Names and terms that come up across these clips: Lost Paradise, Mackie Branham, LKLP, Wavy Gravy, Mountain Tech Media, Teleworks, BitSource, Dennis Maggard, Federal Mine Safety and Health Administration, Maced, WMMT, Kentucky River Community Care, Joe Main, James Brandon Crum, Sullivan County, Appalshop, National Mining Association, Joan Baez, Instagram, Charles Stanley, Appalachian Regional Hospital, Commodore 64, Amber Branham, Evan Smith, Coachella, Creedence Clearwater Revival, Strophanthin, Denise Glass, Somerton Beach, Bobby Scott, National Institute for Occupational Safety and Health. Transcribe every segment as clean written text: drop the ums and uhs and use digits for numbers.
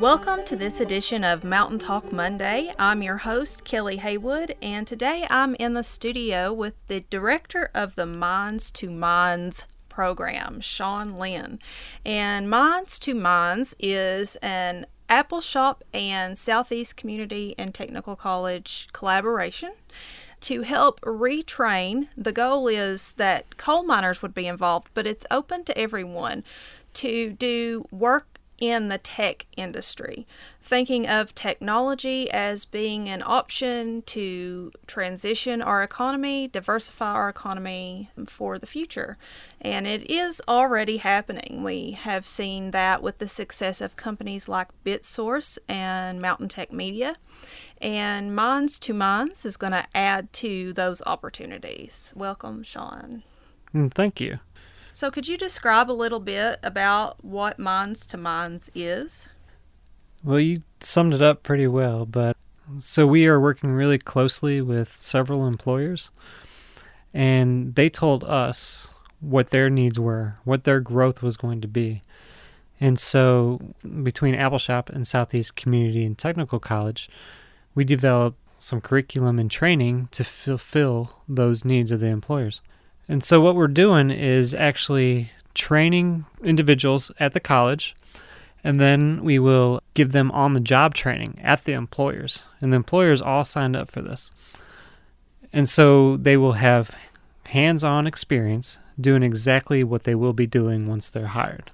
Welcome to this edition of Mountain Talk Monday. I'm your host, Kelly Haywood, and today I'm in the studio with the director of the Minds to Mines program, Sean Lynn. And Minds to Mines is an Appalshop and Southeast Community and Technical College collaboration to help retrain. The goal is that coal miners would be involved, but it's open to everyone to do work in the tech industry, thinking of technology as being an option to transition our economy, diversify our economy for the future. And it is already happening. We have seen that with the success of companies like BitSource and Mountain Tech Media. And Minds to Mines is going to add to those opportunities. Welcome, Sean. Thank you. So could you describe a little bit about what Minds to Mines is? Well, you summed it up pretty well, but so we are working really closely with several employers, and they told us what their needs were, what their growth was going to be. And so between Appalshop and Southeast Community and Technical College, we developed some curriculum and training to fulfill those needs of the employers. And so what we're doing is actually training individuals at the college, and then we will give them on-the-job training at the employers. And the employers all signed up for this. And so they will have hands-on experience doing exactly what they will be doing once they're hired.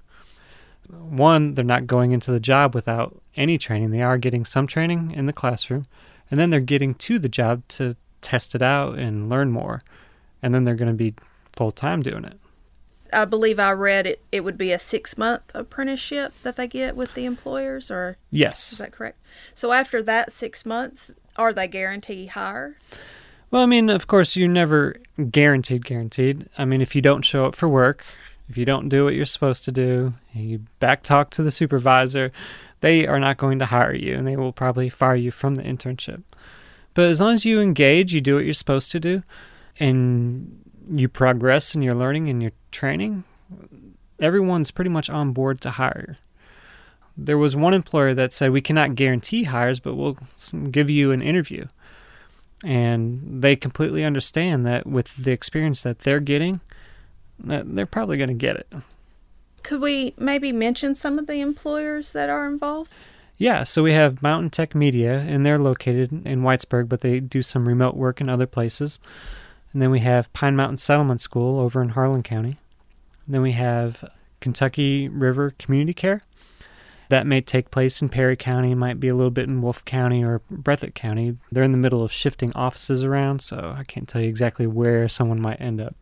One, they're not going into the job without any training. They are getting some training in the classroom, and then they're getting to the job to test it out and learn more. And then they're going to be full-time doing it. I believe I read it would be a 6-month apprenticeship that they get with the employers, or? Yes. Is that correct? So after that 6 months, are they guaranteed hire? Well, I mean, of course, you're never guaranteed. I mean, if you don't show up for work, if you don't do what you're supposed to do, and you backtalk to the supervisor, they are not going to hire you, and they will probably fire you from the internship. But as long as you engage, you do what you're supposed to do, and you progress in your learning and your training, everyone's pretty much on board to hire. There was one employer that said, we cannot guarantee hires, but we'll give you an interview. And they completely understand that with the experience that they're getting, they're probably going to get it. Could we maybe mention some of the employers that are involved? Yeah, so we have Mountain Tech Media, and they're located in Whitesburg, but they do some remote work in other places. And then we have Pine Mountain Settlement School over in Harlan County. And then we have Kentucky River Community Care. That may take place in Perry County, might be a little bit in Wolfe County or Breathitt County. They're in the middle of shifting offices around, so I can't tell you exactly where someone might end up.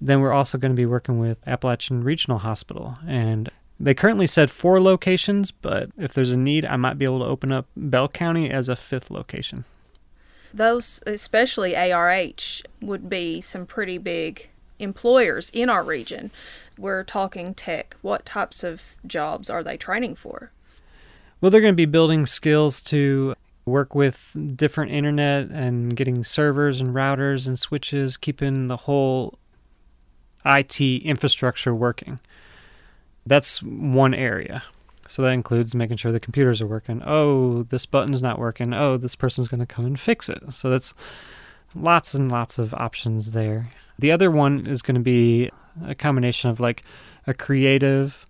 Then we're also going to be working with Appalachian Regional Hospital. And they currently said 4 locations, but if there's a need, I might be able to open up Bell County as a 5th location. Those, especially ARH, would be some pretty big employers in our region. We're talking tech. What types of jobs are they training for? Well, they're going to be building skills to work with different internet and getting servers and routers and switches, keeping the whole IT infrastructure working. That's one area. So that includes making sure the computers are working. Oh, this button's not working. Oh, this person's going to come and fix it. So that's lots and lots of options there. The other one is going to be a combination of like a creative,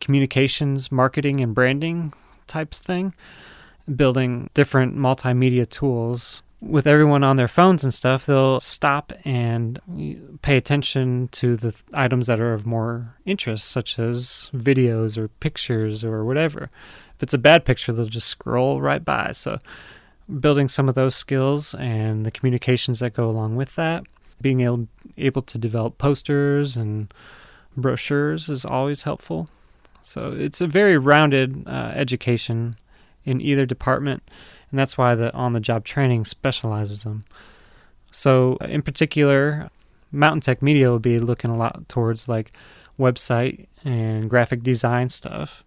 communications, marketing, and branding type thing, building different multimedia tools. With everyone on their phones and stuff, they'll stop and pay attention to the items that are of more interest, such as videos or pictures or whatever. If it's a bad picture, they'll just scroll right by. So building some of those skills and the communications that go along with that, being able to develop posters and brochures is always helpful. So it's a very rounded education in either department. And that's why the on-the-job training specializes them. So in particular, Mountain Tech Media will be looking a lot towards like website and graphic design stuff.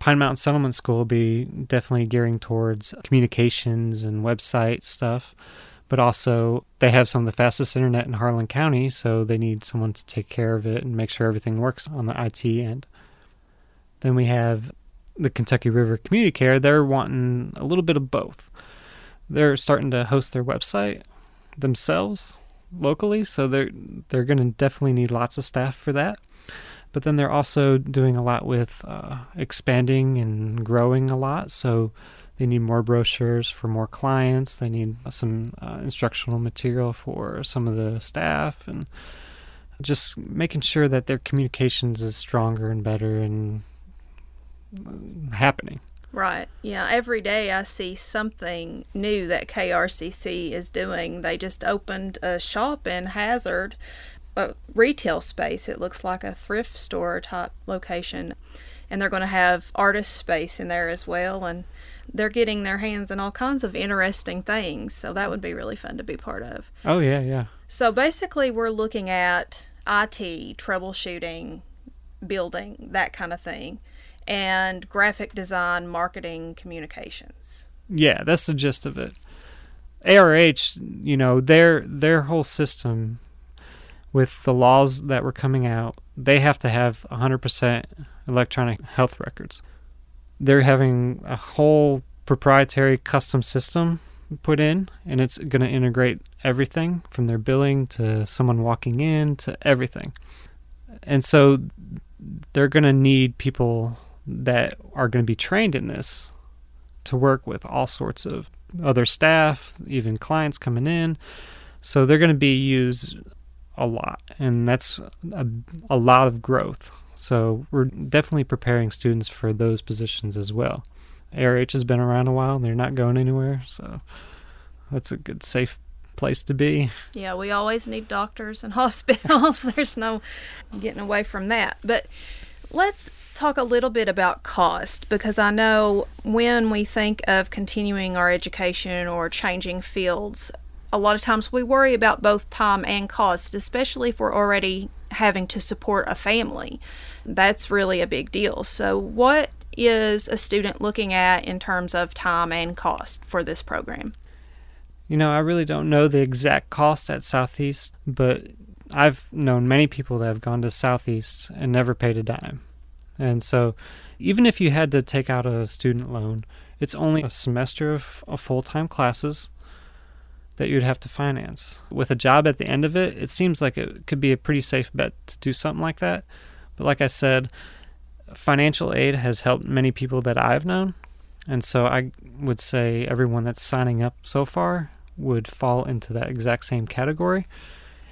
Pine Mountain Settlement School will be definitely gearing towards communications and website stuff. But also they have some of the fastest internet in Harlan County, so they need someone to take care of it and make sure everything works on the IT end. Then we have the Kentucky River Community Care, they're wanting a little bit of both. They're starting to host their website themselves locally, so they're going to definitely need lots of staff for that. But then they're also doing a lot with expanding and growing a lot, so they need more brochures for more clients. They need some instructional material for some of the staff, and just making sure that their communications is stronger and better and happening. Right. Yeah. Every day I see something new that KRCC is doing. They just opened a shop in Hazard, a retail space. It looks like a thrift store type location. And they're going to have artist space in there as well. And they're getting their hands in all kinds of interesting things. So that would be really fun to be part of. Oh, yeah. Yeah. So basically we're looking at IT, troubleshooting, building, that kind of thing, and graphic design, marketing, communications. Yeah, that's the gist of it. ARH, you know, their whole system with the laws that were coming out, they have to have 100% electronic health records. They're having a whole proprietary custom system put in, and it's going to integrate everything from their billing to someone walking in to everything. And so they're going to need people that are going to be trained in this to work with all sorts of other staff, even clients coming in. So they're going to be used a lot, and that's a lot of growth. So we're definitely preparing students for those positions as well. ARH has been around a while. They're not going anywhere, so that's a good, safe place to be. Yeah, we always need doctors and hospitals. There's no getting away from that. But let's talk a little bit about cost, because I know when we think of continuing our education or changing fields, a lot of times we worry about both time and cost, especially if we're already having to support a family. That's really a big deal. So what is a student looking at in terms of time and cost for this program? You know, I really don't know the exact cost at Southeast, but I've known many people that have gone to Southeast and never paid a dime. And so even if you had to take out a student loan, it's only a semester of full-time classes that you'd have to finance. With a job at the end of it, it seems like it could be a pretty safe bet to do something like that. But like I said, financial aid has helped many people that I've known. And so I would say everyone that's signing up so far would fall into that exact same category.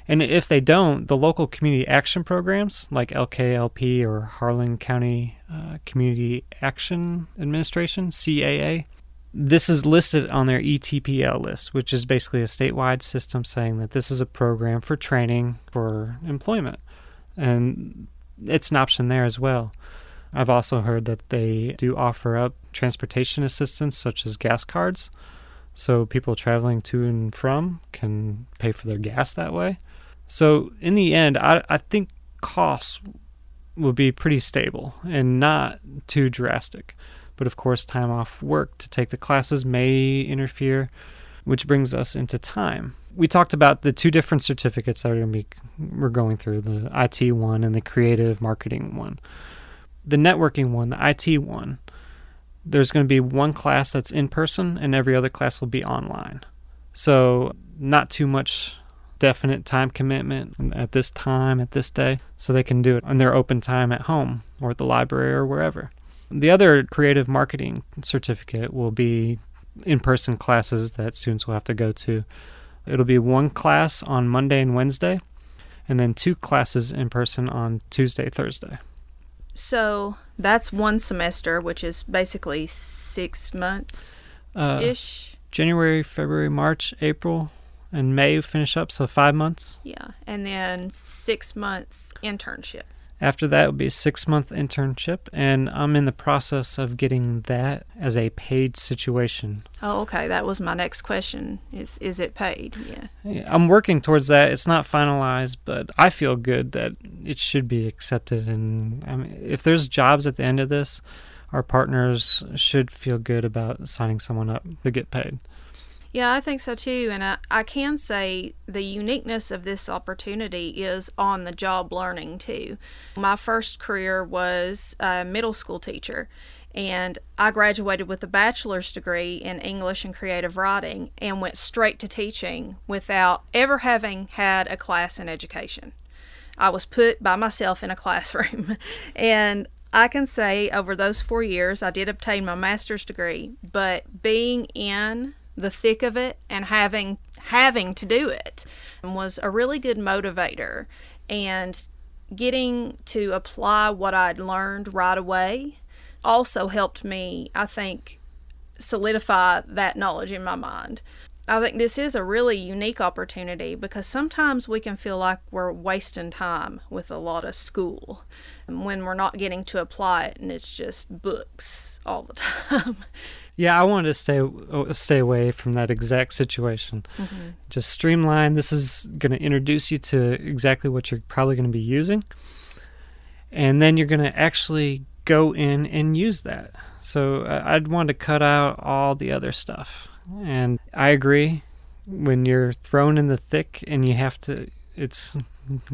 And if they don't, the local community action programs like LKLP or Harlan County Community Action Administration, CAA, this is listed on their ETPL list, which is basically a statewide system saying that this is a program for training for employment. And it's an option there as well. I've also heard that they do offer up transportation assistance, such as gas cards, so people traveling to and from can pay for their gas that way. So in the end, I think costs will be pretty stable and not too drastic. But of course, time off work to take the classes may interfere, which brings us into time. We talked about the two different certificates that we're going through, the IT one and the creative marketing one. The networking one, the IT one, there's going to be one class that's in person and every other class will be online. So not too much definite time commitment at this time, at this day. So they can do it on their open time at home or at the library or wherever. The other creative marketing certificate will be in-person classes that students will have to go to. It'll be one class on Monday and Wednesday, and then two classes in person on Tuesday, Thursday. So that's one semester, which is basically 6 months-ish. January, February, March, April, and May finish up, so 5 months. Yeah, and then 6 months internship. After that would be a 6-month internship, and I'm in the process of getting that as a paid situation. Oh, okay. That was my next question. Is it paid? Yeah. I'm working towards that. It's not finalized, but I feel good that it should be accepted. And I mean, if there's jobs at the end of this, our partners should feel good about signing someone up to get paid. Yeah, I think so too. And I can say the uniqueness of this opportunity is on the job learning too. My first career was a middle school teacher, And I graduated with a bachelor's degree in English and creative writing and went straight to teaching without ever having had a class in education. I was put by myself in a classroom. And I can say over those 4 years, I did obtain my master's degree, but being in the thick of it and having to do it was a really good motivator. And getting to apply what I'd learned right away also helped me, I think, solidify that knowledge in my mind. I think this is a really unique opportunity because sometimes we can feel like we're wasting time with a lot of school when we're not getting to apply it and it's just books all the time. Yeah, I wanted to stay away from that exact situation. Mm-hmm. Just streamline. This is going to introduce you to exactly what you're probably going to be using. And then you're going to actually go in and use that. So I'd want to cut out all the other stuff. And I agree, when you're thrown in the thick and you have to, it's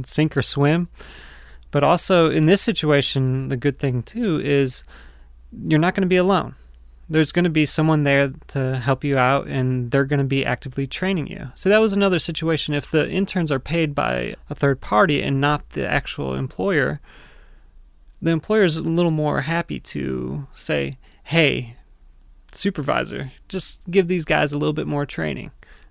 sink or swim. But also in this situation, the good thing too is you're not going to be alone. There's going to be someone there to help you out and they're going to be actively training you. So that was another situation. If the interns are paid by a third party and not the actual employer, the employer's a little more happy to say, hey, supervisor, just give these guys a little bit more training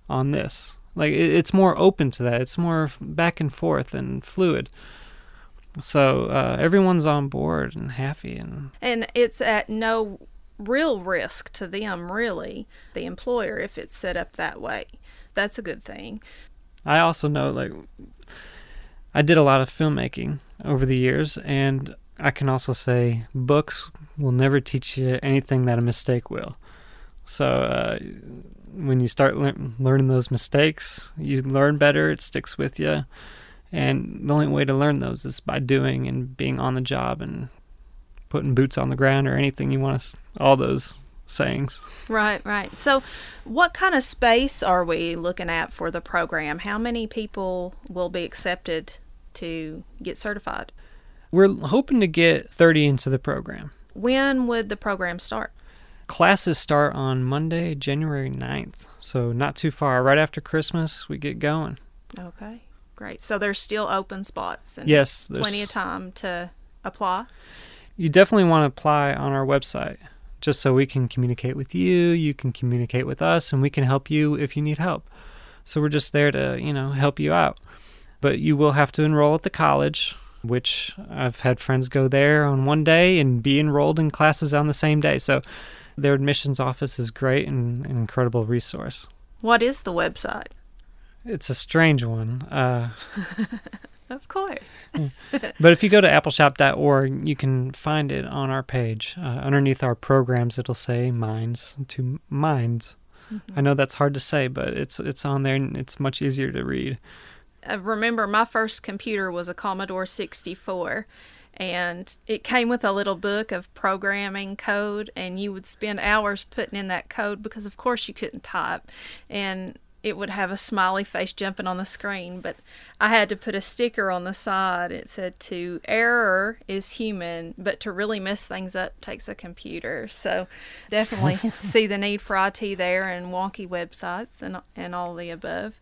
on this. Like, it's more open to that. It's more back and forth and fluid. So everyone's on board and happy. And it's at no real risk to them, really, the employer, if it's set up that way. That's a good thing. I also know, like, I did a lot of filmmaking over the years, and I can also say books will never teach you anything that a mistake will. So when you start learning those mistakes, you learn better, it sticks with you. And the only way to learn those is by doing and being on the job and putting boots on the ground or anything you want to, all those sayings. Right, right. So what kind of space are we looking at for the program? How many people will be accepted to get certified? We're hoping to get 30 into the program. When would the program start? Classes start on Monday, January 9th, so not too far. Right after Christmas, we get going. Okay, great. So there's still open spots and yes, plenty of time to apply? You definitely want to apply on our website just so we can communicate with you, you can communicate with us, and we can help you if you need help. So we're just there to, you know, help you out. But you will have to enroll at the college, which I've had friends go there on one day and be enrolled in classes on the same day. So their admissions office is great and an incredible resource. What is the website? It's a strange one. Of course. But if you go to appalshop.org, you can find it on our page. Underneath our programs, it'll say Minds to Mines. Mm-hmm. I know that's hard to say, but it's on there and it's much easier to read. I remember my first computer was a Commodore 64, and it came with a little book of programming code, and you would spend hours putting in that code because, of course, you couldn't type, and it would have a smiley face jumping on the screen, but I had to put a sticker on the side. It said, to error is human, but to really mess things up takes a computer. So definitely see the need for IT there and wonky websites and all the above.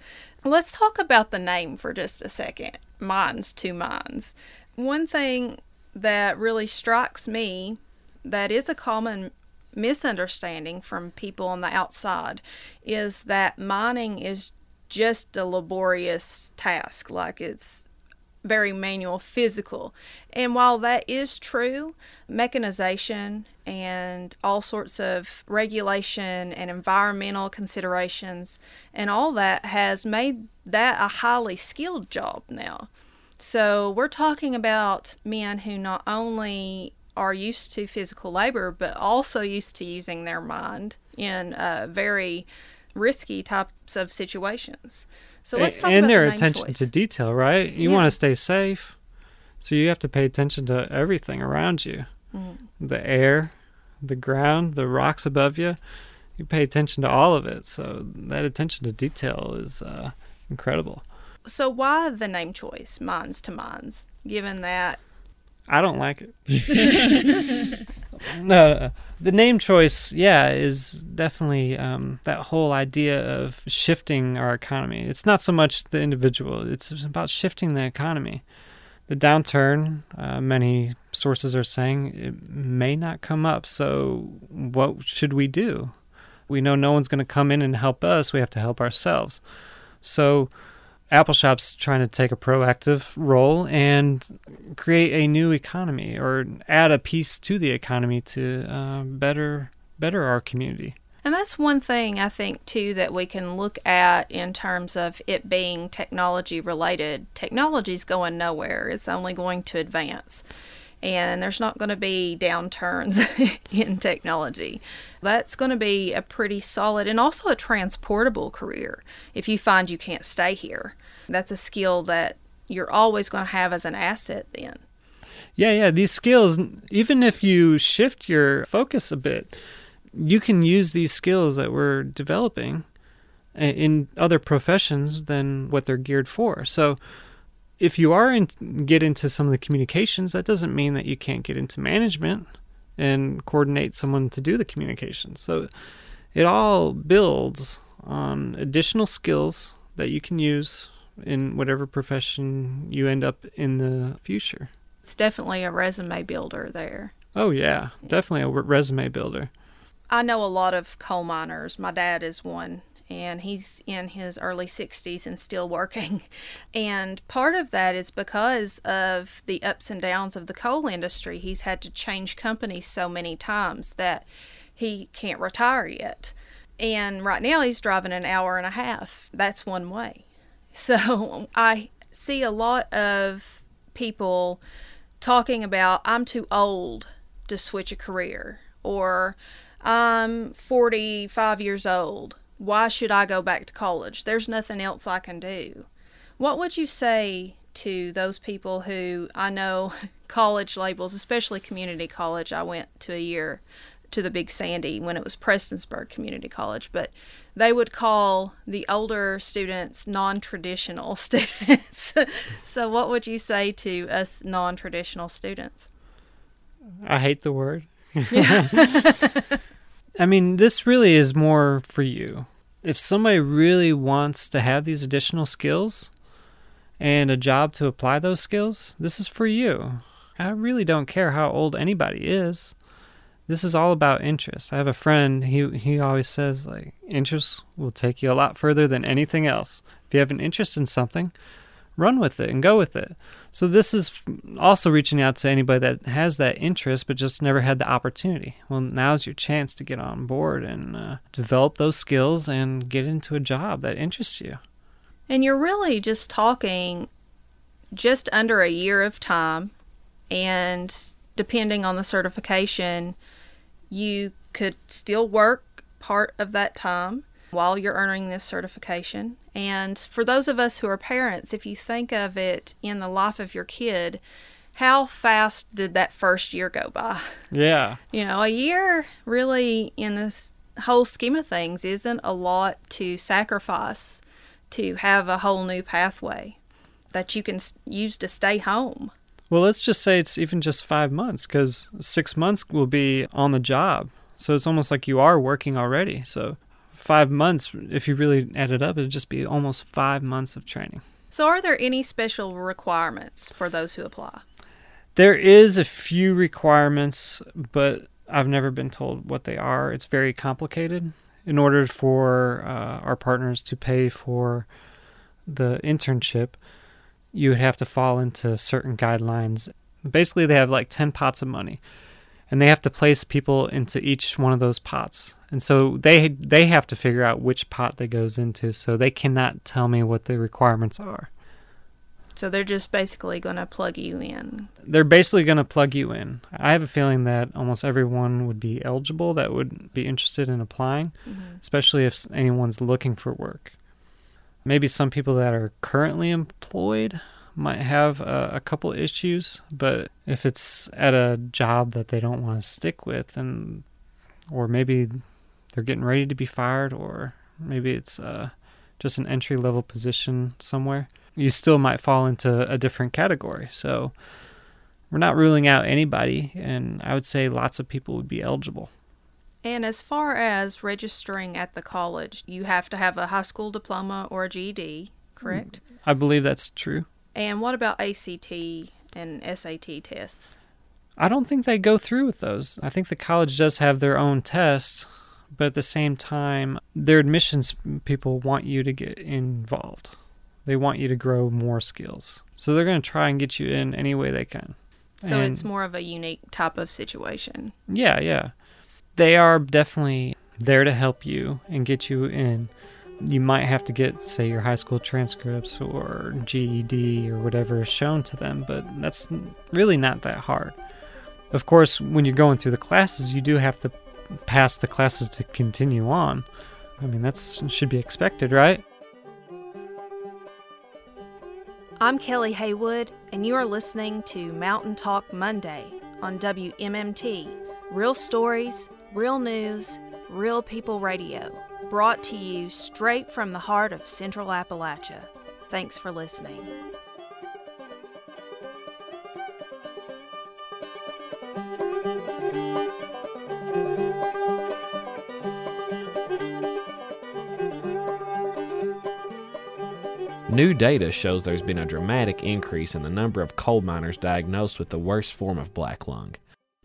Let's talk about the name for just a second, Minds to Mines. One thing that really strikes me that is a common misunderstanding from people on the outside is that mining is just a laborious task, like it's very manual, physical. And while that is true, mechanization and all sorts of regulation and environmental considerations and all that has made that a highly skilled job now. So we're talking about men who not only are used to physical labor, but also used to using their mind in very risky types of situations. So let's talk about their attention to detail, right? You want to stay safe, so you have to pay attention to everything around you. Mm-hmm. The air, the ground, the rocks above you. You pay attention to all of it, so that attention to detail is incredible. So why the name choice, Minds to Mines, given that I don't like it. No, the name choice, yeah, is definitely that whole idea of shifting our economy. It's not so much the individual. It's about shifting the economy. The downturn, many sources are saying, it may not come up. So what should we do? We know no one's going to come in and help us. We have to help ourselves. So Appalshop's trying to take a proactive role and create a new economy or add a piece to the economy to better our community. And that's one thing I think, too, that we can look at in terms of it being technology-related. Technology's going nowhere. It's only going to advance. And there's not going to be downturns in technology. That's going to be a pretty solid and also a transportable career if you find you can't stay here. That's a skill that you're always going to have as an asset then. Yeah. These skills, even if you shift your focus a bit, you can use these skills that we're developing in other professions than what they're geared for. So if you are get into some of the communications, that doesn't mean that you can't get into management and coordinate someone to do the communications. So it all builds on additional skills that you can use in whatever profession you end up in the future. It's definitely a resume builder there. Oh, yeah, definitely a resume builder. I know a lot of coal miners. My dad is one, and he's in his early 60s and still working. And part of that is because of the ups and downs of the coal industry. He's had to change companies so many times that he can't retire yet. And right now he's driving an hour and a half. That's one way. So I see a lot of people talking about, I'm too old to switch a career, or I'm 45 years old. Why should I go back to college? There's nothing else I can do. What would you say to those people who, I know college labels, especially community college, I went to a year to the Big Sandy when it was Prestonsburg Community College, but they would call the older students non-traditional students. So what would you say to us non-traditional students? I hate the word. I mean, this really is more for you. If somebody really wants to have these additional skills and a job to apply those skills, this is for you. I really don't care how old anybody is. This is all about interest. I have a friend, he always says, like, interest will take you a lot further than anything else. If you have an interest in something, run with it and go with it. So this is also reaching out to anybody that has that interest but just never had the opportunity. Well, now's your chance to get on board and develop those skills and get into a job that interests you. And you're really just talking just under a year of time, and depending on the certification, you could still work part of that time while you're earning this certification. And for those of us who are parents, if you think of it in the life of your kid, how fast did that first year go by? Yeah. You know, a year really in this whole scheme of things isn't a lot to sacrifice to have a whole new pathway that you can use to stay home. Well, let's just say it's even just 5 months, because 6 months will be on the job. So it's almost like you are working already. So 5 months, if you really add it up, it'd just be almost 5 months of training. So are there any special requirements for those who apply? There is a few requirements, but I've never been told what they are. It's very complicated. In order for our partners to pay for the internship, you would have to fall into certain guidelines. Basically, they have like 10 pots of money, and they have to place people into each one of those pots. And so they have to figure out which pot that goes into, so they cannot tell me what the requirements are. So they're just basically going to plug you in. They're basically going to plug you in. I have a feeling that almost everyone would be eligible that would be interested in applying, especially if anyone's looking for work. Maybe some people that are currently employed might have a couple issues, but if it's at a job that they don't want to stick with, and or maybe they're getting ready to be fired, or maybe it's just an entry-level position somewhere, you still might fall into a different category. So we're not ruling out anybody, and I would say lots of people would be eligible. And as far as registering at the college, you have to have a high school diploma or a GED, correct? I believe that's true. And what about ACT and SAT tests? I don't think they go through with those. I think the college does have their own tests, but at the same time, their admissions people want you to get involved. They want you to grow more skills. So they're going to try and get you in any way they can. So it's more of a unique type of situation. Yeah, yeah. They are definitely there to help you and get you in. You might have to get, say, your high school transcripts or GED or whatever is shown to them, but that's really not that hard. Of course, when you're going through the classes, you do have to pass the classes to continue on. I mean, that should be expected, right? I'm Kelly Haywood, and you are listening to Mountain Talk Monday on WMMT. Real stories, real news, real people radio. Brought to you straight from the heart of Central Appalachia. Thanks for listening. New data shows there's been a dramatic increase in the number of coal miners diagnosed with the worst form of black lung.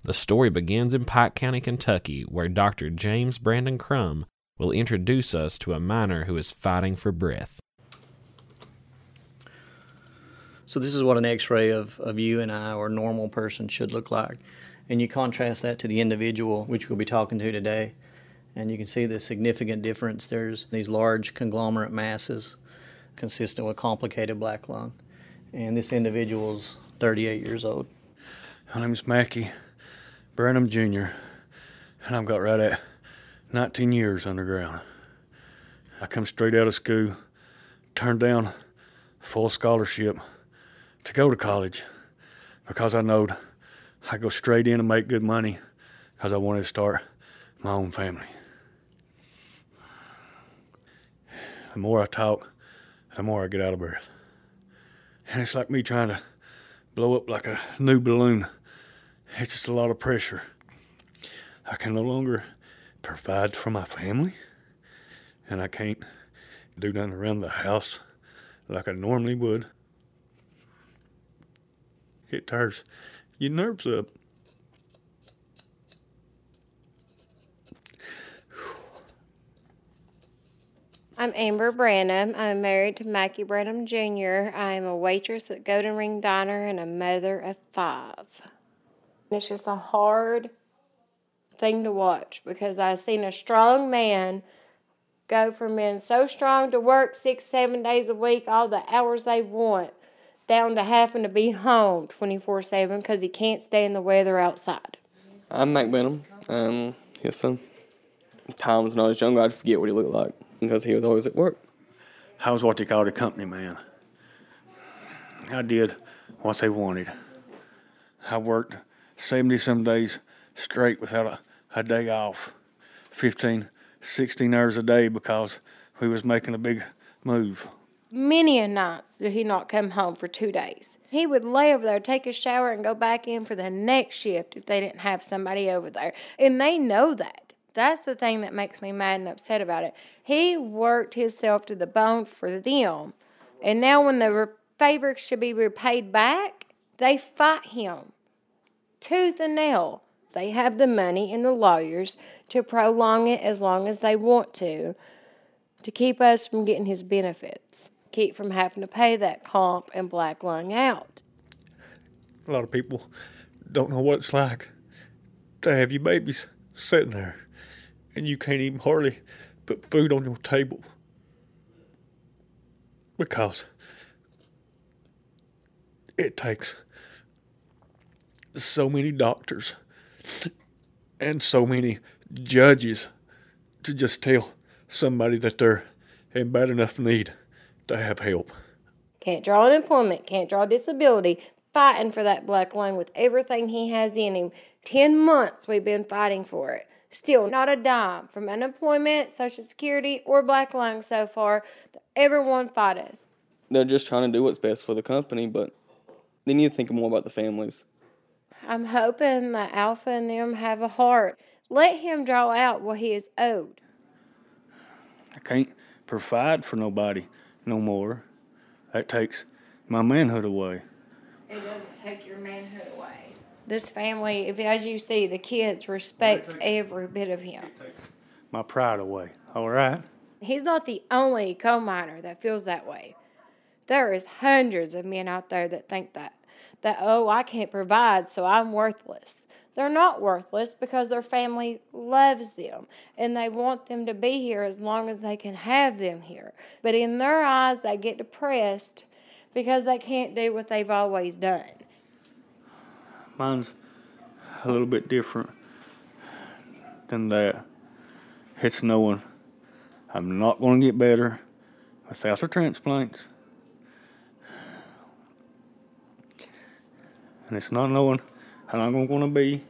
The story begins in Pike County, Kentucky, where Dr. James Brandon Crum will introduce us to a miner who is fighting for breath. So this is what an x-ray of you and I or a normal person should look like. And you contrast that to the individual, which we'll be talking to today. And you can see the significant difference. There's these large conglomerate masses consistent with complicated black lung. And this individual's 38 years old. My name's Mackey Burnham Jr., and I've got right at 19 years underground. I come straight out of school, turned down full scholarship to go to college because I knowed I'd go straight in and make good money because I wanted to start my own family. The more I talk, the more I get out of breath. And it's like me trying to blow up like a new balloon. It's just a lot of pressure. I can no longer provide for my family, and I can't do nothing around the house like I normally would. It tears your nerves up. I'm Amber Branham. I'm married to Mackey Branham Jr. I am a waitress at Golden Ring Diner and a mother of 5. And it's just a hard thing to watch because I've seen a strong man go from being so strong to work 6-7 days a week, all the hours they want, down to having to be home 24/7 because he can't stand the weather outside. I'm Mac Benham. His son. Times when I was younger, I'd forget what he looked like because he was always at work. I was what they called a company man. I did what they wanted. I worked 70-some days straight without a day off, 15, 16 hours a day because we was making a big move. Many a nights did he not come home for 2 days. He would lay over there, take a shower, and go back in for the next shift if they didn't have somebody over there. And they know that. That's the thing that makes me mad and upset about it. He worked himself to the bone for them. And now when the favor should be repaid back, they fight him tooth and nail. They have the money and the lawyers to prolong it as long as they want to keep us from getting his benefits, keep from having to pay that comp and black lung out. A lot of people don't know what it's like to have your babies sitting there and you can't even hardly put food on your table because it takes so many doctors and so many judges to just tell somebody that they're in bad enough need to have help. Can't draw unemployment, can't draw disability, fighting for that black lung with everything he has in him. 10 months we've been fighting for it. Still not a dime from unemployment, Social Security, or black lung so far. Everyone fought us. They're just trying to do what's best for the company, but they need to think more about the families. I'm hoping that Alpha and them have a heart. Let him draw out what he is owed. I can't provide for nobody no more. That takes my manhood away. It doesn't take your manhood away. This family, if, as you see, the kids respect every bit of him. It takes my pride away, all right? He's not the only coal miner that feels that way. There is hundreds of men out there that think that, oh, I can't provide, so I'm worthless. They're not worthless because their family loves them, and they want them to be here as long as they can have them here. But in their eyes, they get depressed because they can't do what they've always done. Mine's a little bit different than that. It's knowing I'm not going to get better without their transplants. And it's not knowing how I'm going to be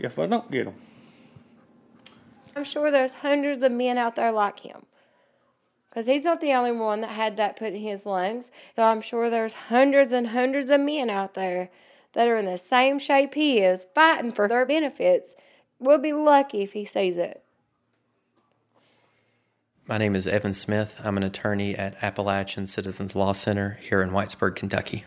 if I don't get them. I'm sure there's hundreds of men out there like him, because he's not the only one that had that put in his lungs. So I'm sure there's hundreds and hundreds of men out there that are in the same shape he is, fighting for their benefits. We'll be lucky if he sees it. My name is Evan Smith. I'm an attorney at Appalachian Citizens Law Center here in Whitesburg, Kentucky.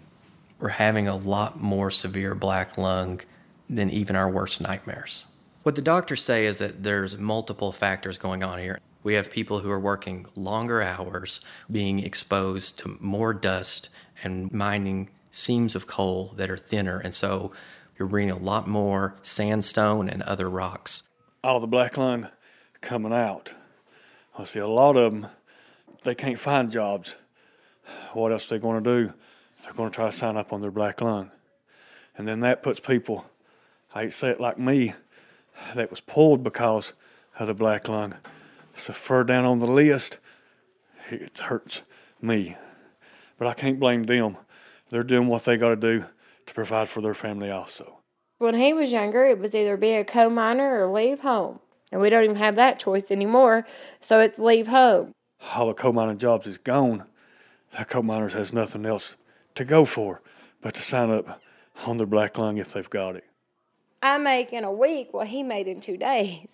We're having a lot more severe black lung than even our worst nightmares. What the doctors say is that there's multiple factors going on here. We have people who are working longer hours, being exposed to more dust and mining seams of coal that are thinner, and so you're bringing a lot more sandstone and other rocks. All the black lung coming out. I see a lot of them, they can't find jobs. What else are they going to do? They're going to try to sign up on their black lung. And then that puts people, I hate to say it, like me, that was pulled because of the black lung. So far down on the list, it hurts me. But I can't blame them. They're doing what they got to do to provide for their family also. When he was younger, it was either be a coal miner or leave home. And we don't even have that choice anymore, so it's leave home. All the coal mining jobs is gone. The coal miners has nothing else to go for but to sign up on their black lung if they've got it. I make in a week what he made in 2 days.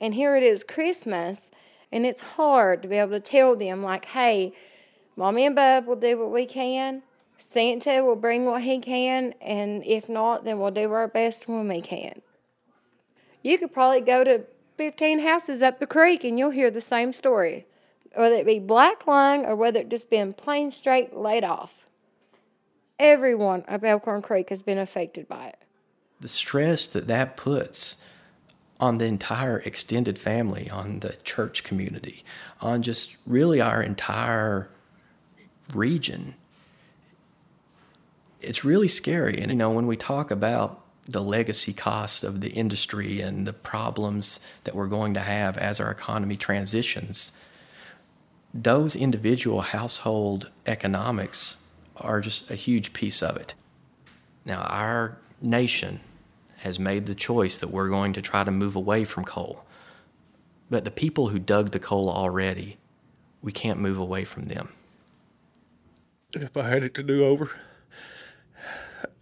And here it is Christmas, and it's hard to be able to tell them, like, hey, Mommy and Bub will do what we can. Santa will bring what he can, and if not, then we'll do our best when we can. You could probably go to 15 houses up the creek, and you'll hear the same story, whether it be black lung or whether it just been plain straight laid off. Everyone up Elkhorn Creek has been affected by it. The stress that puts on the entire extended family, on the church community, on just really our entire region, it's really scary. And, you know, when we talk about the legacy cost of the industry and the problems that we're going to have as our economy transitions, those individual household economics are just a huge piece of it. Now, our nation has made the choice that we're going to try to move away from coal. But the people who dug the coal already, we can't move away from them. If I had it to do over,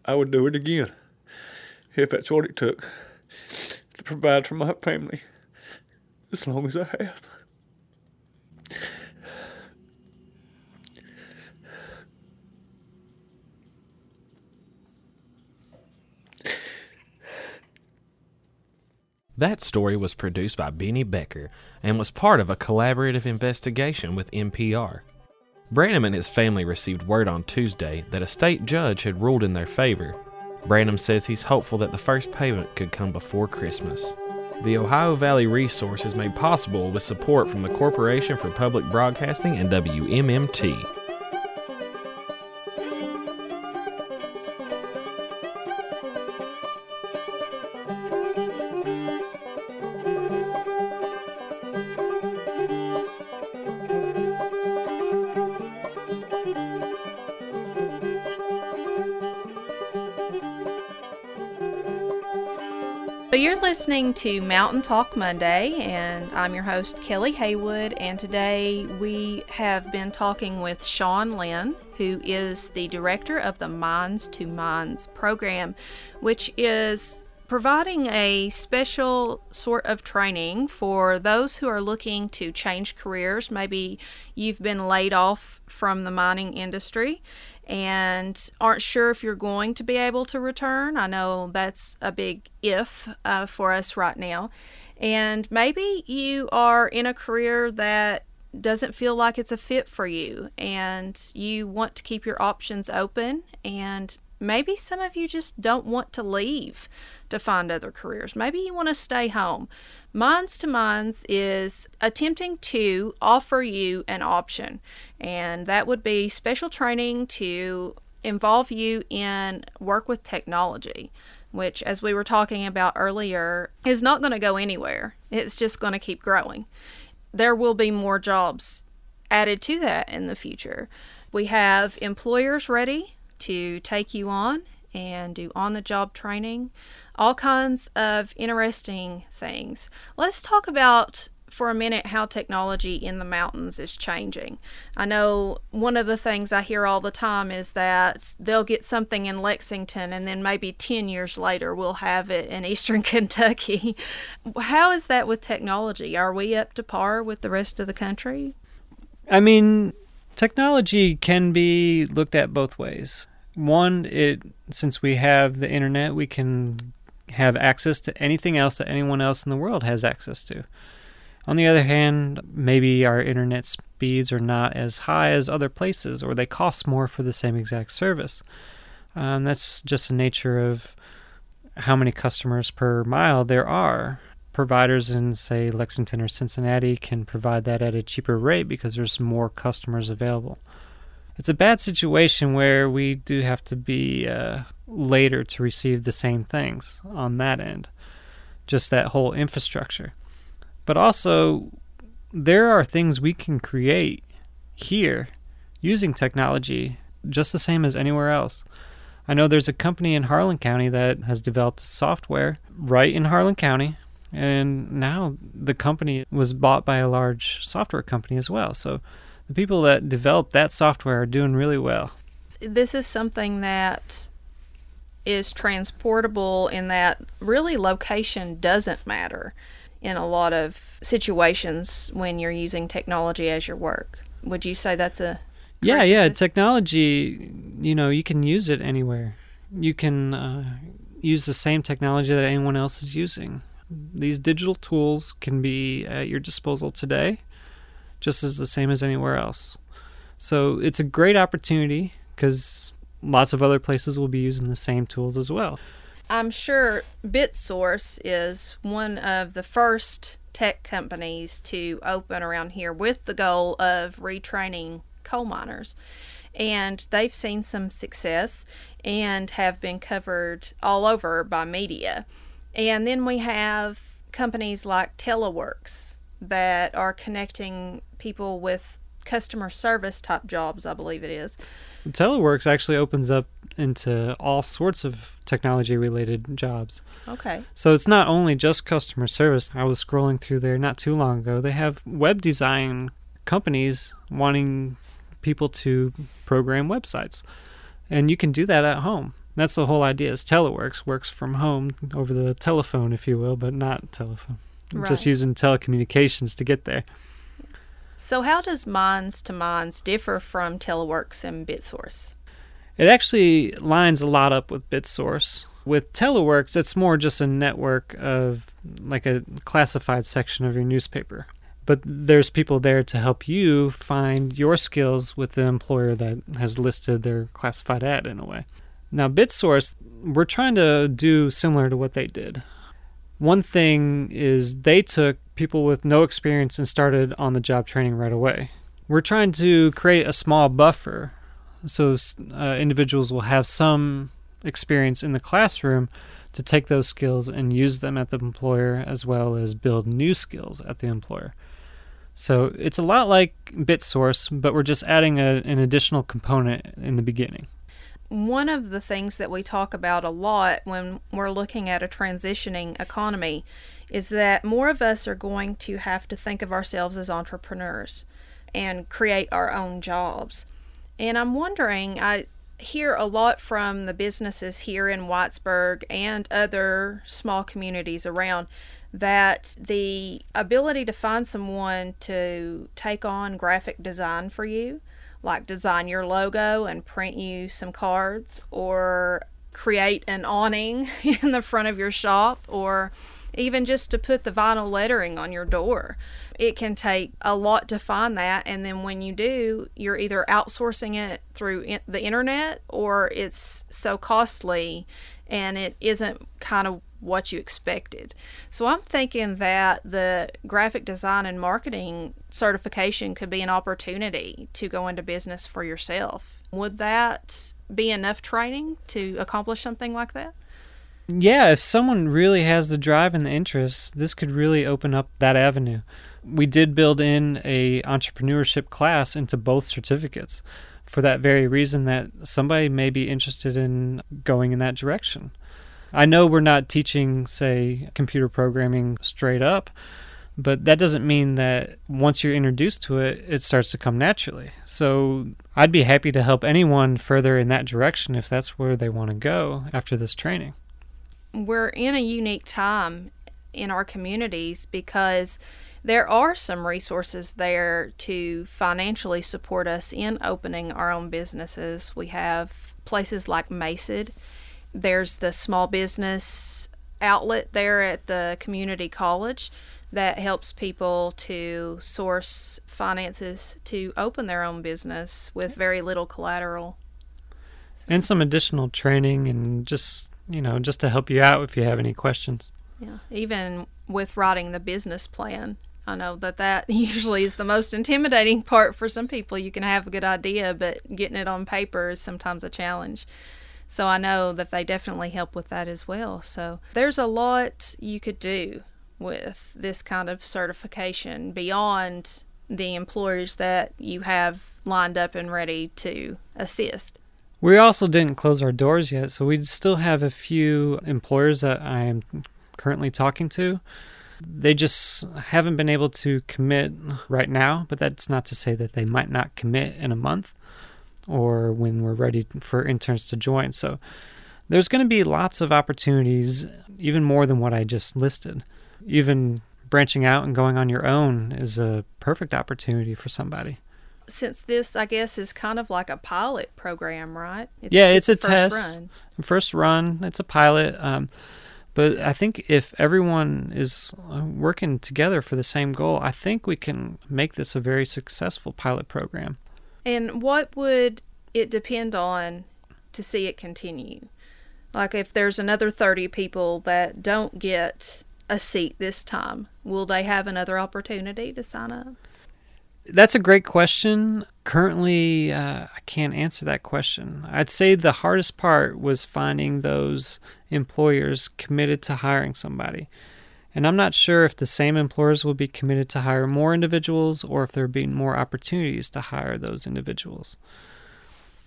I would do it again, if that's what it took to provide for my family, as long as I have. That story was produced by Benny Becker and was part of a collaborative investigation with NPR. Branham and his family received word on Tuesday that a state judge had ruled in their favor. Branham says he's hopeful that the first payment could come before Christmas. The Ohio Valley resource is made possible with support from the Corporation for Public Broadcasting and WMMT. Listening to Mountain Talk Monday, and I'm your host Kelly Haywood, and today we have been talking with Sean Lynn. who is the director of the Minds to Mines program, which is providing a special sort of training for those who are looking to change careers. Maybe you've been laid off from the mining industry and aren't sure if you're going to be able to return. I know that's a big if for us right now. And maybe you are in a career that doesn't feel like it's a fit for you, and you want to keep your options open, and maybe some of you just don't want to leave to find other careers. Maybe you want to stay home. Minds to Mines is attempting to offer you an option, and that would be special training to involve you in work with technology, which, as we were talking about earlier, is not going to go anywhere. It's just going to keep growing. There will be more jobs added to that in the future. We have employers ready to take you on and do on-the-job training, all kinds of interesting things. Let's talk about for a minute how technology in the mountains is changing. I know one of the things I hear all the time is that they'll get something in Lexington and then maybe 10 years later we'll have it in Eastern Kentucky. How is that with technology? Are we up to par with the rest of the country? I mean, technology can be looked at both ways. One, since we have the internet, we can have access to anything else that anyone else in the world has access to. On the other hand, maybe our internet speeds are not as high as other places, or they cost more for the same exact service. That's just the nature of how many customers per mile there are. Providers in, say, Lexington or Cincinnati can provide that at a cheaper rate because there's more customers available. It's a bad situation where we do have to be later to receive the same things on that end, just that whole infrastructure. But also, there are things we can create here using technology just the same as anywhere else. I know there's a company in Harlan County that has developed software right in Harlan County, and now the company was bought by a large software company as well. So the people that developed that software are doing really well. This is something that is transportable in that really location doesn't matter in a lot of situations when you're using technology as your work. Would you say that's a... Yeah. Technology, you can use it anywhere. You can use the same technology that anyone else is using. These digital tools can be at your disposal today, just as the same as anywhere else. So it's a great opportunity because lots of other places will be using the same tools as well. I'm sure BitSource is one of the first tech companies to open around here with the goal of retraining coal miners. And they've seen some success and have been covered all over by media. And then we have companies like Teleworks that are connecting people with customer service type jobs, I believe it is. Teleworks actually opens up into all sorts of technology related jobs. Okay. So it's not only just customer service. I was scrolling through there not too long ago. They have web design companies wanting people to program websites. And you can do that at home. That's the whole idea, is Teleworks works from home over the telephone, if you will, but not telephone. Right. Just using telecommunications to get there. So how does Minds to Mines differ from Teleworks and BitSource? It actually lines a lot up with BitSource. With Teleworks, it's more just a network of like a classified section of your newspaper. But there's people there to help you find your skills with the employer that has listed their classified ad in a way. Now, BitSource, we're trying to do similar to what they did. One thing is they took people with no experience and started on-the-job training right away. We're trying to create a small buffer so individuals will have some experience in the classroom to take those skills and use them at the employer, as well as build new skills at the employer. So it's a lot like BitSource, but we're just adding an additional component in the beginning. One of the things that we talk about a lot when we're looking at a transitioning economy is that more of us are going to have to think of ourselves as entrepreneurs and create our own jobs. And I'm wondering, I hear a lot from the businesses here in Whitesburg and other small communities around that the ability to find someone to take on graphic design for you, like design your logo and print you some cards, or create an awning in the front of your shop, or even just to put the vinyl lettering on your door. It can take a lot to find that, and then when you do, you're either outsourcing it through the internet, or it's so costly and it isn't kind of what you expected. So I'm thinking that the graphic design and marketing certification could be an opportunity to go into business for yourself. Would that be enough training to accomplish something like that? Yeah, if someone really has the drive and the interest, this could really open up that avenue. We did build in an entrepreneurship class into both certificates for that very reason, that somebody may be interested in going in that direction. I know we're not teaching, say, computer programming straight up, but that doesn't mean that once you're introduced to it, it starts to come naturally. So I'd be happy to help anyone further in that direction if that's where they want to go after this training. We're in a unique time in our communities because there are some resources there to financially support us in opening our own businesses. We have places like Maced. There's the small business outlet there at the community college that helps people to source finances to open their own business with very little collateral. And some additional training and just, you know, just to help you out if you have any questions. Yeah, even with writing the business plan. I know that usually is the most intimidating part for some people. You can have a good idea, but getting it on paper is sometimes a challenge. So I know that they definitely help with that as well. So there's a lot you could do with this kind of certification beyond the employers that you have lined up and ready to assist. We also didn't close our doors yet, so we still have a few employers that I am currently talking to. They just haven't been able to commit right now, but that's not to say that they might not commit in a month or when we're ready for interns to join. So there's going to be lots of opportunities, even more than what I just listed. Even branching out and going on your own is a perfect opportunity for somebody. Since this, I guess, is kind of like a pilot program, right? It's a test. First run. It's a pilot. But I think if everyone is working together for the same goal, I think we can make this a very successful pilot program. And what would it depend on to see it continue? Like if there's another 30 people that don't get a seat this time, will they have another opportunity to sign up? That's a great question. Currently, I can't answer that question. I'd say the hardest part was finding those employers committed to hiring somebody. And I'm not sure if the same employers will be committed to hire more individuals or if there will be more opportunities to hire those individuals.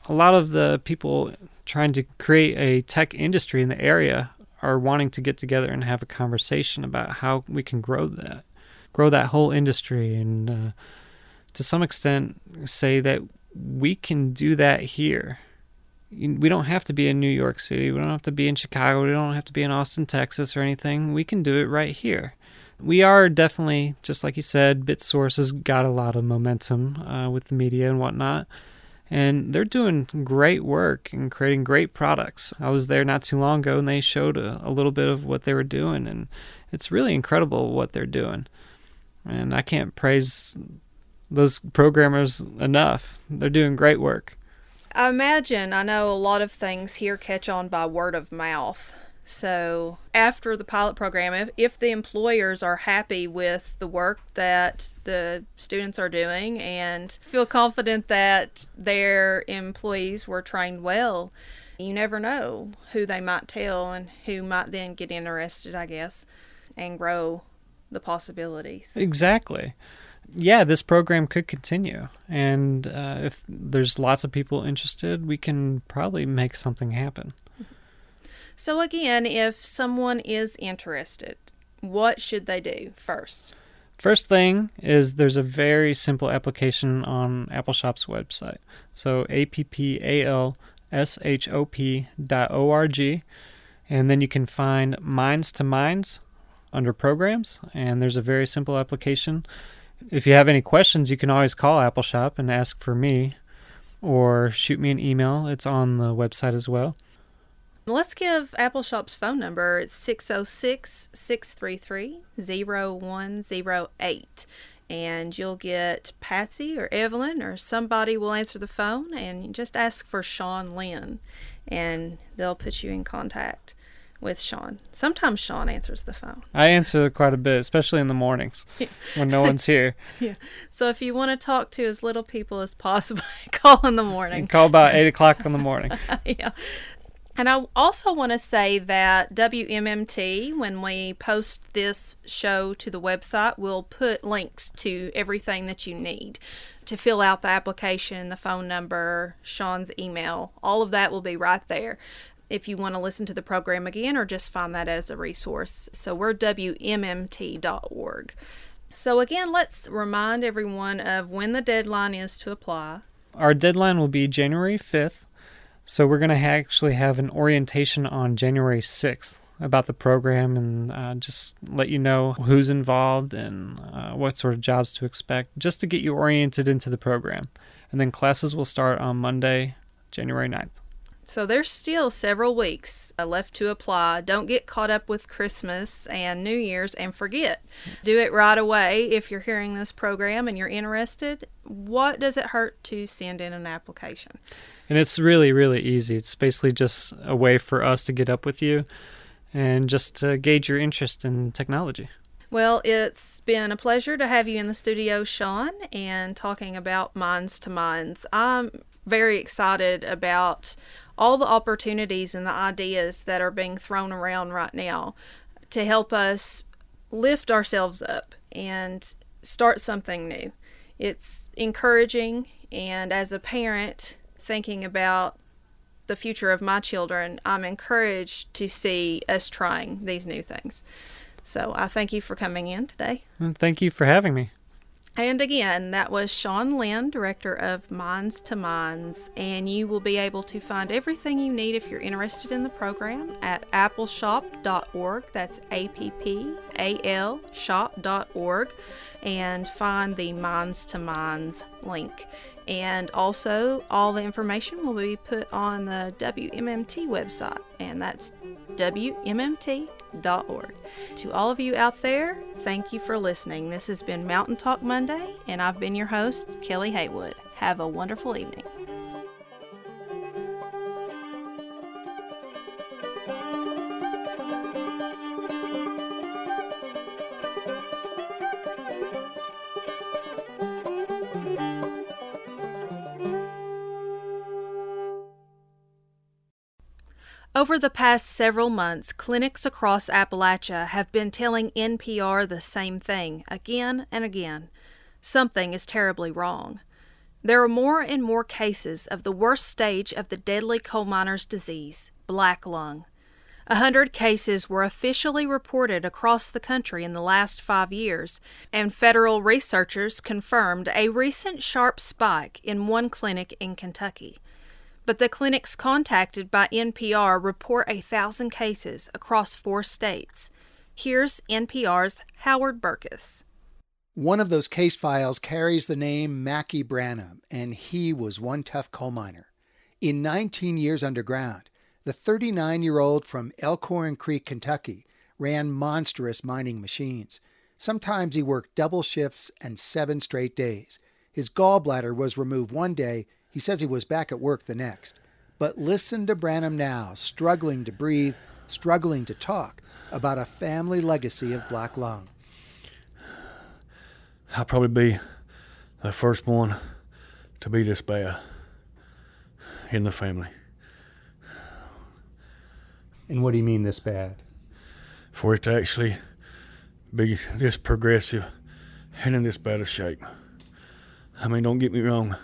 A lot of the people trying to create a tech industry in the area are wanting to get together and have a conversation about how we can grow that whole industry and to some extent, say that we can do that here. We don't have to be in New York City. We don't have to be in Chicago. We don't have to be in Austin, Texas or anything. We can do it right here. We are definitely, just like you said, BitSource has got a lot of momentum with the media and whatnot. And they're doing great work and creating great products. I was there not too long ago and they showed a little bit of what they were doing. And it's really incredible what they're doing. And I can't praise those programmers enough. They're doing great work. I imagine, I know a lot of things here catch on by word of mouth. So after the pilot program, if the employers are happy with the work that the students are doing and feel confident that their employees were trained well, you never know who they might tell and who might then get interested, I guess, and grow the possibilities. Exactly. Yeah, this program could continue. And if there's lots of people interested, we can probably make something happen. So again, if someone is interested, what should they do first? First thing is there's a very simple application on Appalshop's website. So appalshop.org. And then you can find Minds to Mines under programs, and there's a very simple application. If you have any questions, you can always call Appalshop and ask for me or shoot me an email. It's on the website as well. Let's give Appleshop's phone number. It's 606-633-0108. And you'll get Patsy or Evelyn or somebody will answer the phone, and just ask for Sean Lynn, and they'll put you in contact with Sean. Sometimes Sean answers the phone. I answer quite a bit, especially in the mornings when no one's here. Yeah. So if you want to talk to as little people as possible, call in the morning. And call about 8 o'clock in the morning. Yeah. And I also want to say that WMMT, when we post this show to the website, will put links to everything that you need to fill out the application, the phone number, Sean's email. All of that will be right there if you want to listen to the program again or just find that as a resource. So we're WMMT.org. So again, let's remind everyone of when the deadline is to apply. Our deadline will be January 5th. So we're going to actually have an orientation on January 6th about the program, and just let you know who's involved and what sort of jobs to expect, just to get you oriented into the program. And then classes will start on Monday, January 9th. So there's still several weeks left to apply. Don't get caught up with Christmas and New Year's and forget. Do it right away if you're hearing this program and you're interested. What does it hurt to send in an application? And it's really, really easy. It's basically just a way for us to get up with you and just to gauge your interest in technology. Well, it's been a pleasure to have you in the studio, Sean, and talking about Minds to Minds. I'm very excited about all the opportunities and the ideas that are being thrown around right now to help us lift ourselves up and start something new. It's encouraging, and as a parent thinking about the future of my children, I'm encouraged to see us trying these new things. So I thank you for coming in today. And thank you for having me. And again, that was Sean Lynn, Director of Minds to Mines, and you will be able to find everything you need if you're interested in the program at appleshop.org. That's appalshop.org, and find the Minds to Mines link. And also, all the information will be put on the WMMT website, and that's WMMT.org. To all of you out there, thank you for listening. This has been Mountain Talk Monday, and I've been your host, Kelly Haywood. Have a wonderful evening. Over the past several months, clinics across Appalachia have been telling NPR the same thing again and again. Something is terribly wrong. There are more and more cases of the worst stage of the deadly coal miner's disease, black lung. 100 cases were officially reported across the country in the last 5 years, and federal researchers confirmed a recent sharp spike in one clinic in Kentucky. But the clinics contacted by NPR report 1,000 cases across 4 states. Here's NPR's Howard Berkus. One of those case files carries the name Mackie Branham, and he was one tough coal miner. In 19 years underground, the 39-year-old from Elkhorn Creek, Kentucky, ran monstrous mining machines. Sometimes he worked double shifts and 7 straight days. His gallbladder was removed one day. He says he was back at work the next. But listen to Branham now, struggling to breathe, struggling to talk about a family legacy of black lung. I'll probably be the first one to be this bad in the family. And what do you mean this bad? For it to actually be this progressive and in this bad of shape. I mean, don't get me wrong.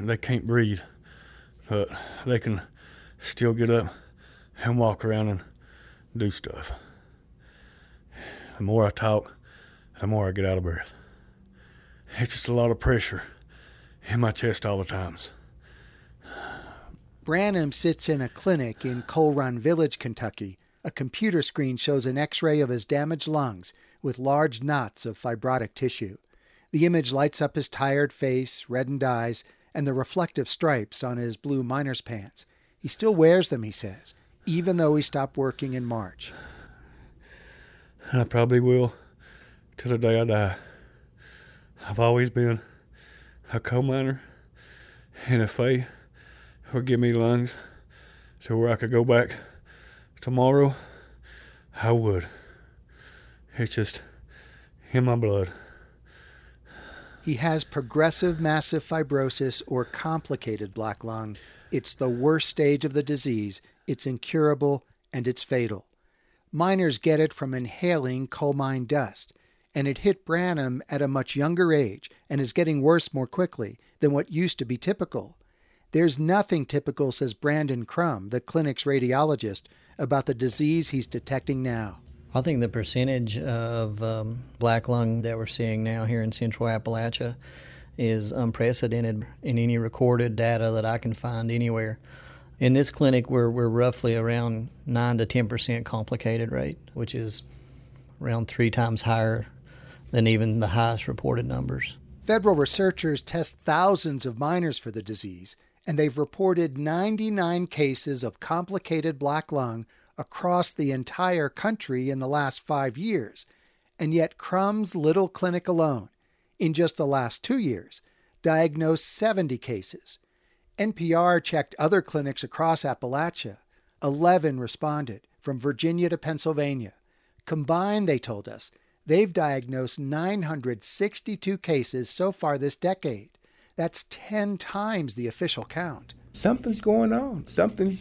They can't breathe, but they can still get up and walk around and do stuff. The more I talk I'm all right, get out of breath. It's just a lot of pressure in my chest all the times. Branham sits in a clinic in Coal Run Village, Kentucky. A computer screen shows an X-ray of his damaged lungs with large knots of fibrotic tissue. The image lights up his tired face, reddened eyes, and the reflective stripes on his blue miner's pants. He still wears them, he says, even though he stopped working in March. I probably will till the day I die. I've always been a coal miner, and if they would give me lungs to where I could go back tomorrow, I would. It's just in my blood. He has progressive massive fibrosis or complicated black lung. It's the worst stage of the disease. It's incurable and it's fatal. Miners get it from inhaling coal mine dust, and it hit Branham at a much younger age and is getting worse more quickly than what used to be typical. There's nothing typical, says Brandon Crum, the clinic's radiologist, about the disease he's detecting now. I think the percentage of black lung that we're seeing now here in Central Appalachia is unprecedented in any recorded data that I can find anywhere. In this clinic, we're roughly around 9 to 10% complicated rate, which is around 3 times higher than even the highest reported numbers. Federal researchers test thousands of miners for the disease, and they've reported 99 cases of complicated black lung across the entire country in the last 5 years. And yet Crumb's little clinic alone, in just the last 2 years, diagnosed 70 cases. NPR checked other clinics across Appalachia. 11 responded, from Virginia to Pennsylvania. Combined, they told us, they've diagnosed 962 cases so far this decade. That's 10 times the official count. Something's going on. Something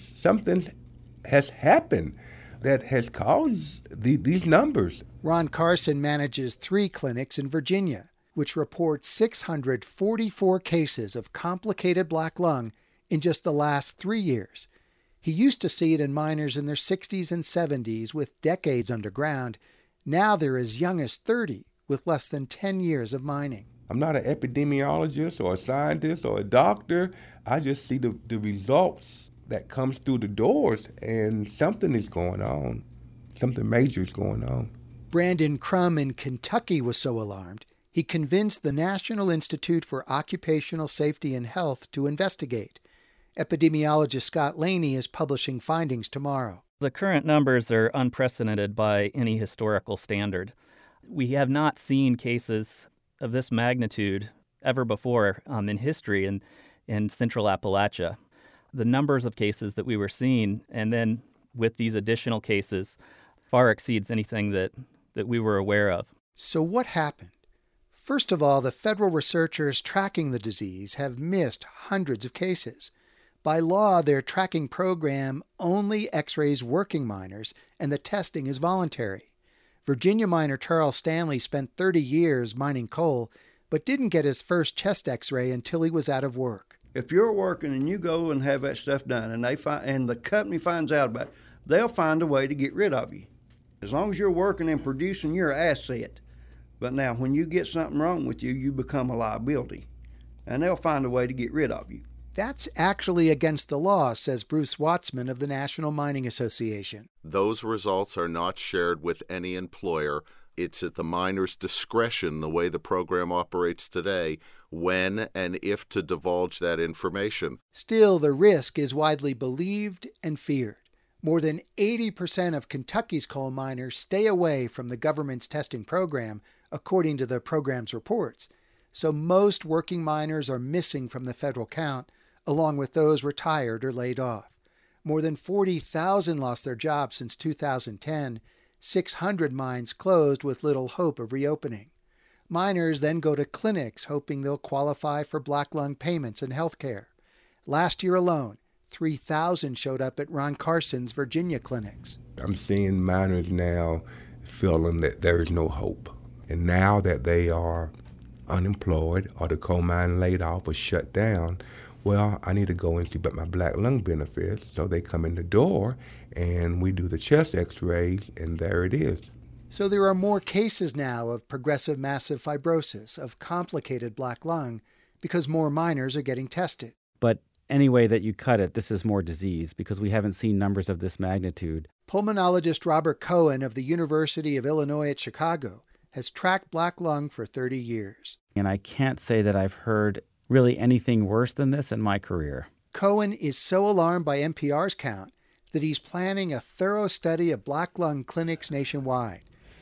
has happened that has caused these numbers. Ron Carson manages 3 clinics in Virginia, which report 644 cases of complicated black lung in just the last 3 years. He used to see it in miners in their 60s and 70s with decades underground. Now they're as young as 30 with less than 10 years of mining. I'm not an epidemiologist or a scientist or a doctor. I just see the results that comes through the doors, and something is going on. Something major is going on. Brandon Crum in Kentucky was so alarmed, he convinced the National Institute for Occupational Safety and Health to investigate. Epidemiologist Scott Laney is publishing findings tomorrow. The current numbers are unprecedented by any historical standard. We have not seen cases of this magnitude ever before in history in Central Appalachia. The numbers of cases that we were seeing, and then with these additional cases, far exceeds anything that we were aware of. So what happened? First of all, the federal researchers tracking the disease have missed hundreds of cases. By law, their tracking program only x-rays working miners, and the testing is voluntary. Virginia miner Charles Stanley spent 30 years mining coal, but didn't get his first chest x-ray until he was out of work. If you're working and you go and have that stuff done and the company finds out about it, they'll find a way to get rid of you. As long as you're working and producing, you're an asset. But now, when you get something wrong with you, you become a liability, and they'll find a way to get rid of you. That's actually against the law, says Bruce Watzman of the National Mining Association. Those results are not shared with any employer. It's at the miner's discretion, the way the program operates today, when and if to divulge that information. Still, the risk is widely believed and feared. More than 80% of Kentucky's coal miners stay away from the government's testing program, according to the program's reports. So most working miners are missing from the federal count, along with those retired or laid off. More than 40,000 lost their jobs since 2010. 600 mines closed with little hope of reopening. Miners then go to clinics hoping they'll qualify for black lung payments and health care. Last year alone, 3,000 showed up at Ron Carson's Virginia clinics. I'm seeing miners now feeling that there is no hope. And now that they are unemployed or the coal mine laid off or shut down, well, I need to go and see about my black lung benefits. So they come in the door and we do the chest x-rays, and there it is. So there are more cases now of progressive massive fibrosis, of complicated black lung, because more miners are getting tested. But any way that you cut it, this is more disease, because we haven't seen numbers of this magnitude. Pulmonologist Robert Cohen of the University of Illinois at Chicago has tracked black lung for 30 years. And I can't say that I've heard really anything worse than this in my career. Cohen is so alarmed by NPR's count that he's planning a thorough study of black lung clinics nationwide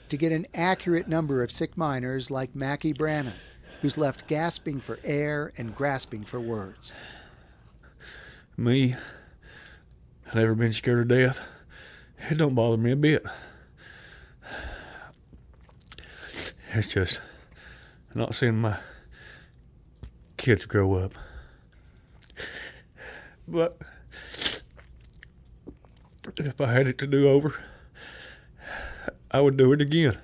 to get an accurate number of sick miners like Mackie Brannon, who's left gasping for air and grasping for words. Me, I've never been scared of death. It don't bother me a bit. It's just not seeing my kids grow up. But if I had it to do over, I would do it again,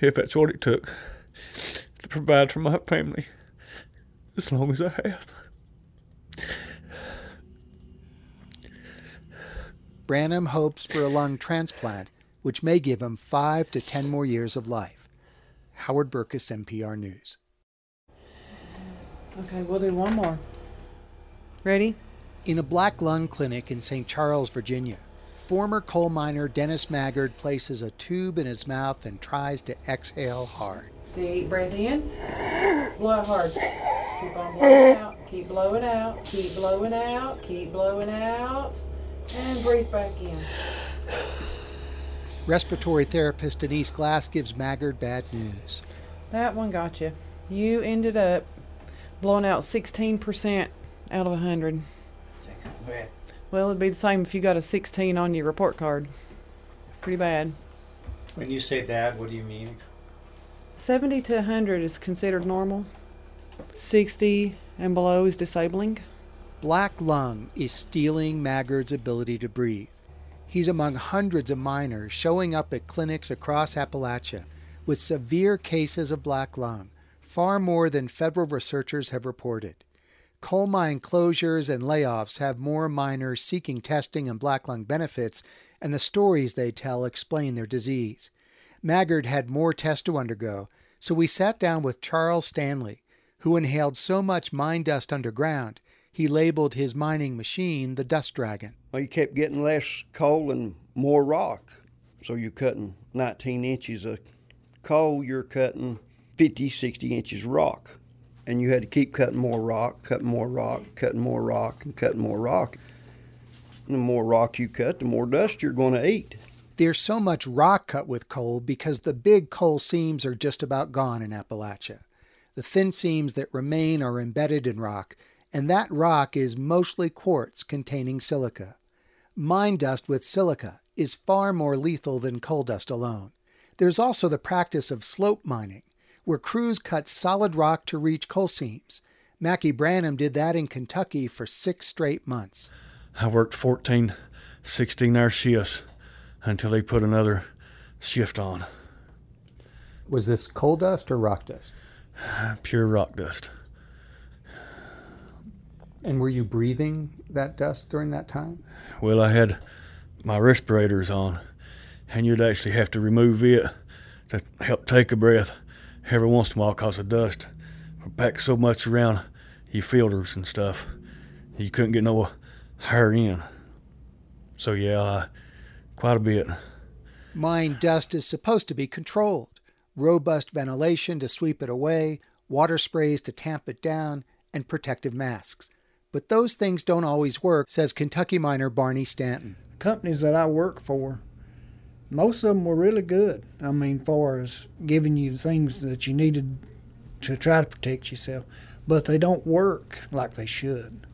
if that's what it took to provide for my family as long as I have. Branham hopes for a lung transplant, which may give him 5 to 10 more years of life. Howard Berkus, NPR News. Okay, we'll do one more. Ready? In a black lung clinic in St. Charles, Virginia, former coal miner Dennis Maggard places a tube in his mouth and tries to exhale hard. Deep breath in, blow it hard. Keep on blowing out, keep blowing out, keep blowing out, keep blowing out, and breathe back in. Respiratory therapist Denise Glass gives Maggard bad news. That one got you. You ended up blowing out 16% out of 100. Well, it'd be the same if you got a 16 on your report card. Pretty bad. When you say bad, what do you mean? 70 to 100 is considered normal. 60 and below is disabling. Black lung is stealing Maggard's ability to breathe. He's among hundreds of miners showing up at clinics across Appalachia with severe cases of black lung, far more than federal researchers have reported. Coal mine closures and layoffs have more miners seeking testing and black lung benefits, and the stories they tell explain their disease. Maggard had more tests to undergo, so we sat down with Charles Stanley, who inhaled so much mine dust underground, he labeled his mining machine the Dust Dragon. Well, you kept getting less coal and more rock. So you're cutting 19 inches of coal, you're cutting 50, 60 inches rock. And you had to keep cutting more rock, cutting more rock, cutting more rock, and cutting more rock. And the more rock you cut, the more dust you're going to eat. There's so much rock cut with coal because the big coal seams are just about gone in Appalachia. The thin seams that remain are embedded in rock, and that rock is mostly quartz containing silica. Mine dust with silica is far more lethal than coal dust alone. There's also the practice of slope mining, where crews cut solid rock to reach coal seams. Mackie Branham did that in Kentucky for 6 straight months. I worked 14 16-hour shifts until they put another shift on. Was this coal dust or rock dust? Pure rock dust. And were you breathing that dust during that time? Well, I had my respirators on, and you'd actually have to remove it to help take a breath every once in a while because the dust would pack so much around your filters and stuff. You couldn't get no higher in. So, yeah, quite a bit. Mine dust is supposed to be controlled. Robust ventilation to sweep it away, water sprays to tamp it down, and protective masks. But those things don't always work, says Kentucky miner Barney Stanton. Companies that I work for, most of them were really good. I mean, far as giving you things that you needed to try to protect yourself, but they don't work like they should.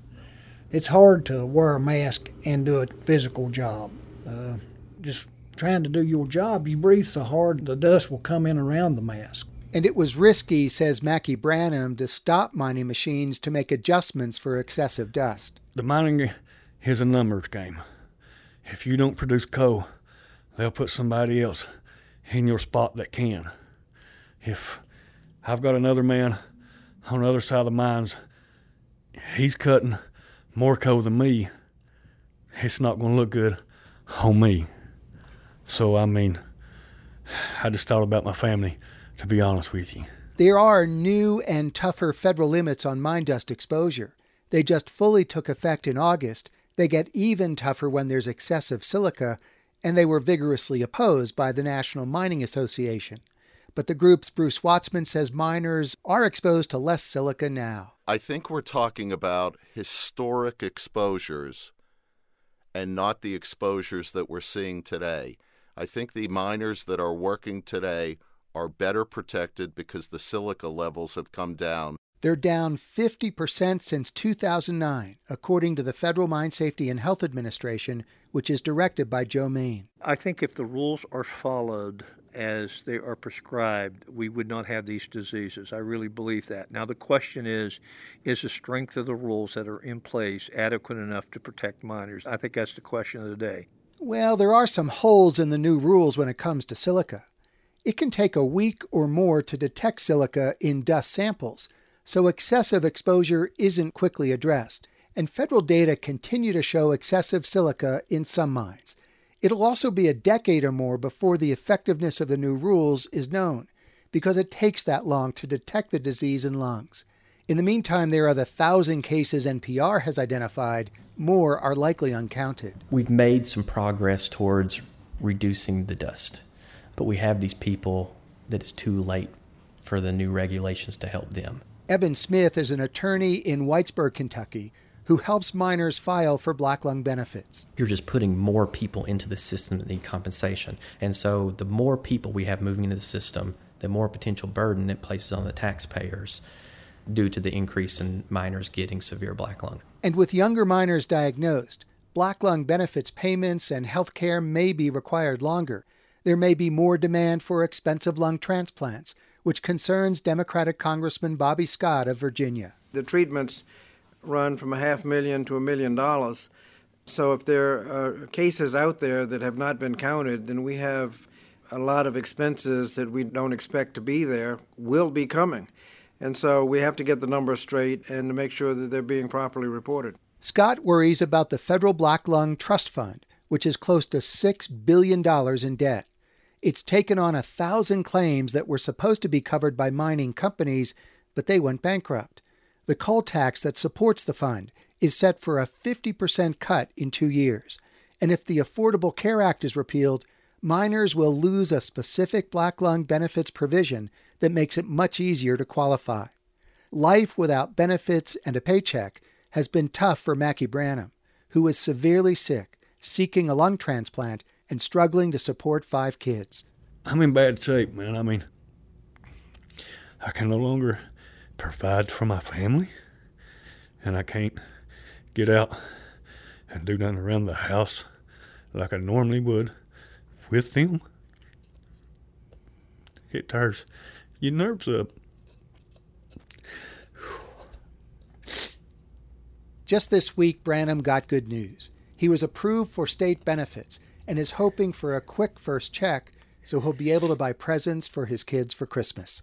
It's hard to wear a mask and do a physical job. Just trying to do your job, you breathe so hard, the dust will come in around the mask. And it was risky, says Mackie Branham, to stop mining machines to make adjustments for excessive dust. The mining is a numbers game. If you don't produce coal, they'll put somebody else in your spot that can. If I've got another man on the other side of the mines, he's cutting more coal than me, it's not going to look good on me. So, I mean, I just thought about my family, to be honest with you. There are new and tougher federal limits on mine dust exposure. They just fully took effect in August. They get even tougher when there's excessive silica, and they were vigorously opposed by the National Mining Association. But the group's Bruce Watzman says miners are exposed to less silica now. I think we're talking about historic exposures and not the exposures that we're seeing today. I think the miners that are working today are better protected because the silica levels have come down. They're down 50% since 2009, according to the Federal Mine Safety and Health Administration, which is directed by Joe Main. I think if the rules are followed as they are prescribed, we would not have these diseases. I really believe that. Now the question is the strength of the rules that are in place adequate enough to protect miners? I think that's the question of the day. Well, there are some holes in the new rules when it comes to silica. It can take a week or more to detect silica in dust samples, so excessive exposure isn't quickly addressed, and federal data continue to show excessive silica in some mines. It'll also be a decade or more before the effectiveness of the new rules is known, because it takes that long to detect the disease in lungs. In the meantime, there are the 1,000 cases NPR has identified. More are likely uncounted. We've made some progress towards reducing the dust, but we have these people that it's too late for the new regulations to help them. Evan Smith is an attorney in Whitesburg, Kentucky, who helps miners file for black lung benefits. You're just putting more people into the system that need compensation. And so the more people we have moving into the system, the more potential burden it places on the taxpayers due to the increase in miners getting severe black lung. And with younger miners diagnosed, black lung benefits payments and health care may be required longer. There may be more demand for expensive lung transplants, which concerns Democratic Congressman Bobby Scott of Virginia. The treatments run from $500,000 to $1 million. So if there are cases out there that have not been counted, then we have a lot of expenses that we don't expect to be there will be coming. And so we have to get the numbers straight and to make sure that they're being properly reported. Scott worries about the Federal Black Lung Trust Fund, which is close to $6 billion in debt. It's taken on 1,000 claims that were supposed to be covered by mining companies, but they went bankrupt. The coal tax that supports the fund is set for a 50% cut in 2 years. And if the Affordable Care Act is repealed, miners will lose a specific black lung benefits provision that makes it much easier to qualify. Life without benefits and a paycheck has been tough for Mackie Branham, who is severely sick, seeking a lung transplant, and struggling to support 5 kids. I'm in bad shape, man. I mean, I can no longer provide for my family, and I can't get out and do nothing around the house like I normally would with them. It tears your nerves up. Just this week, Branham got good news. He was approved for state benefits and is hoping for a quick first check so he'll be able to buy presents for his kids for Christmas.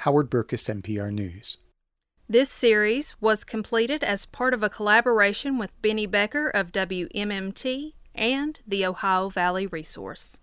Howard Berkus, NPR News. This series was completed as part of a collaboration with Benny Becker of WMMT and the Ohio Valley Resource.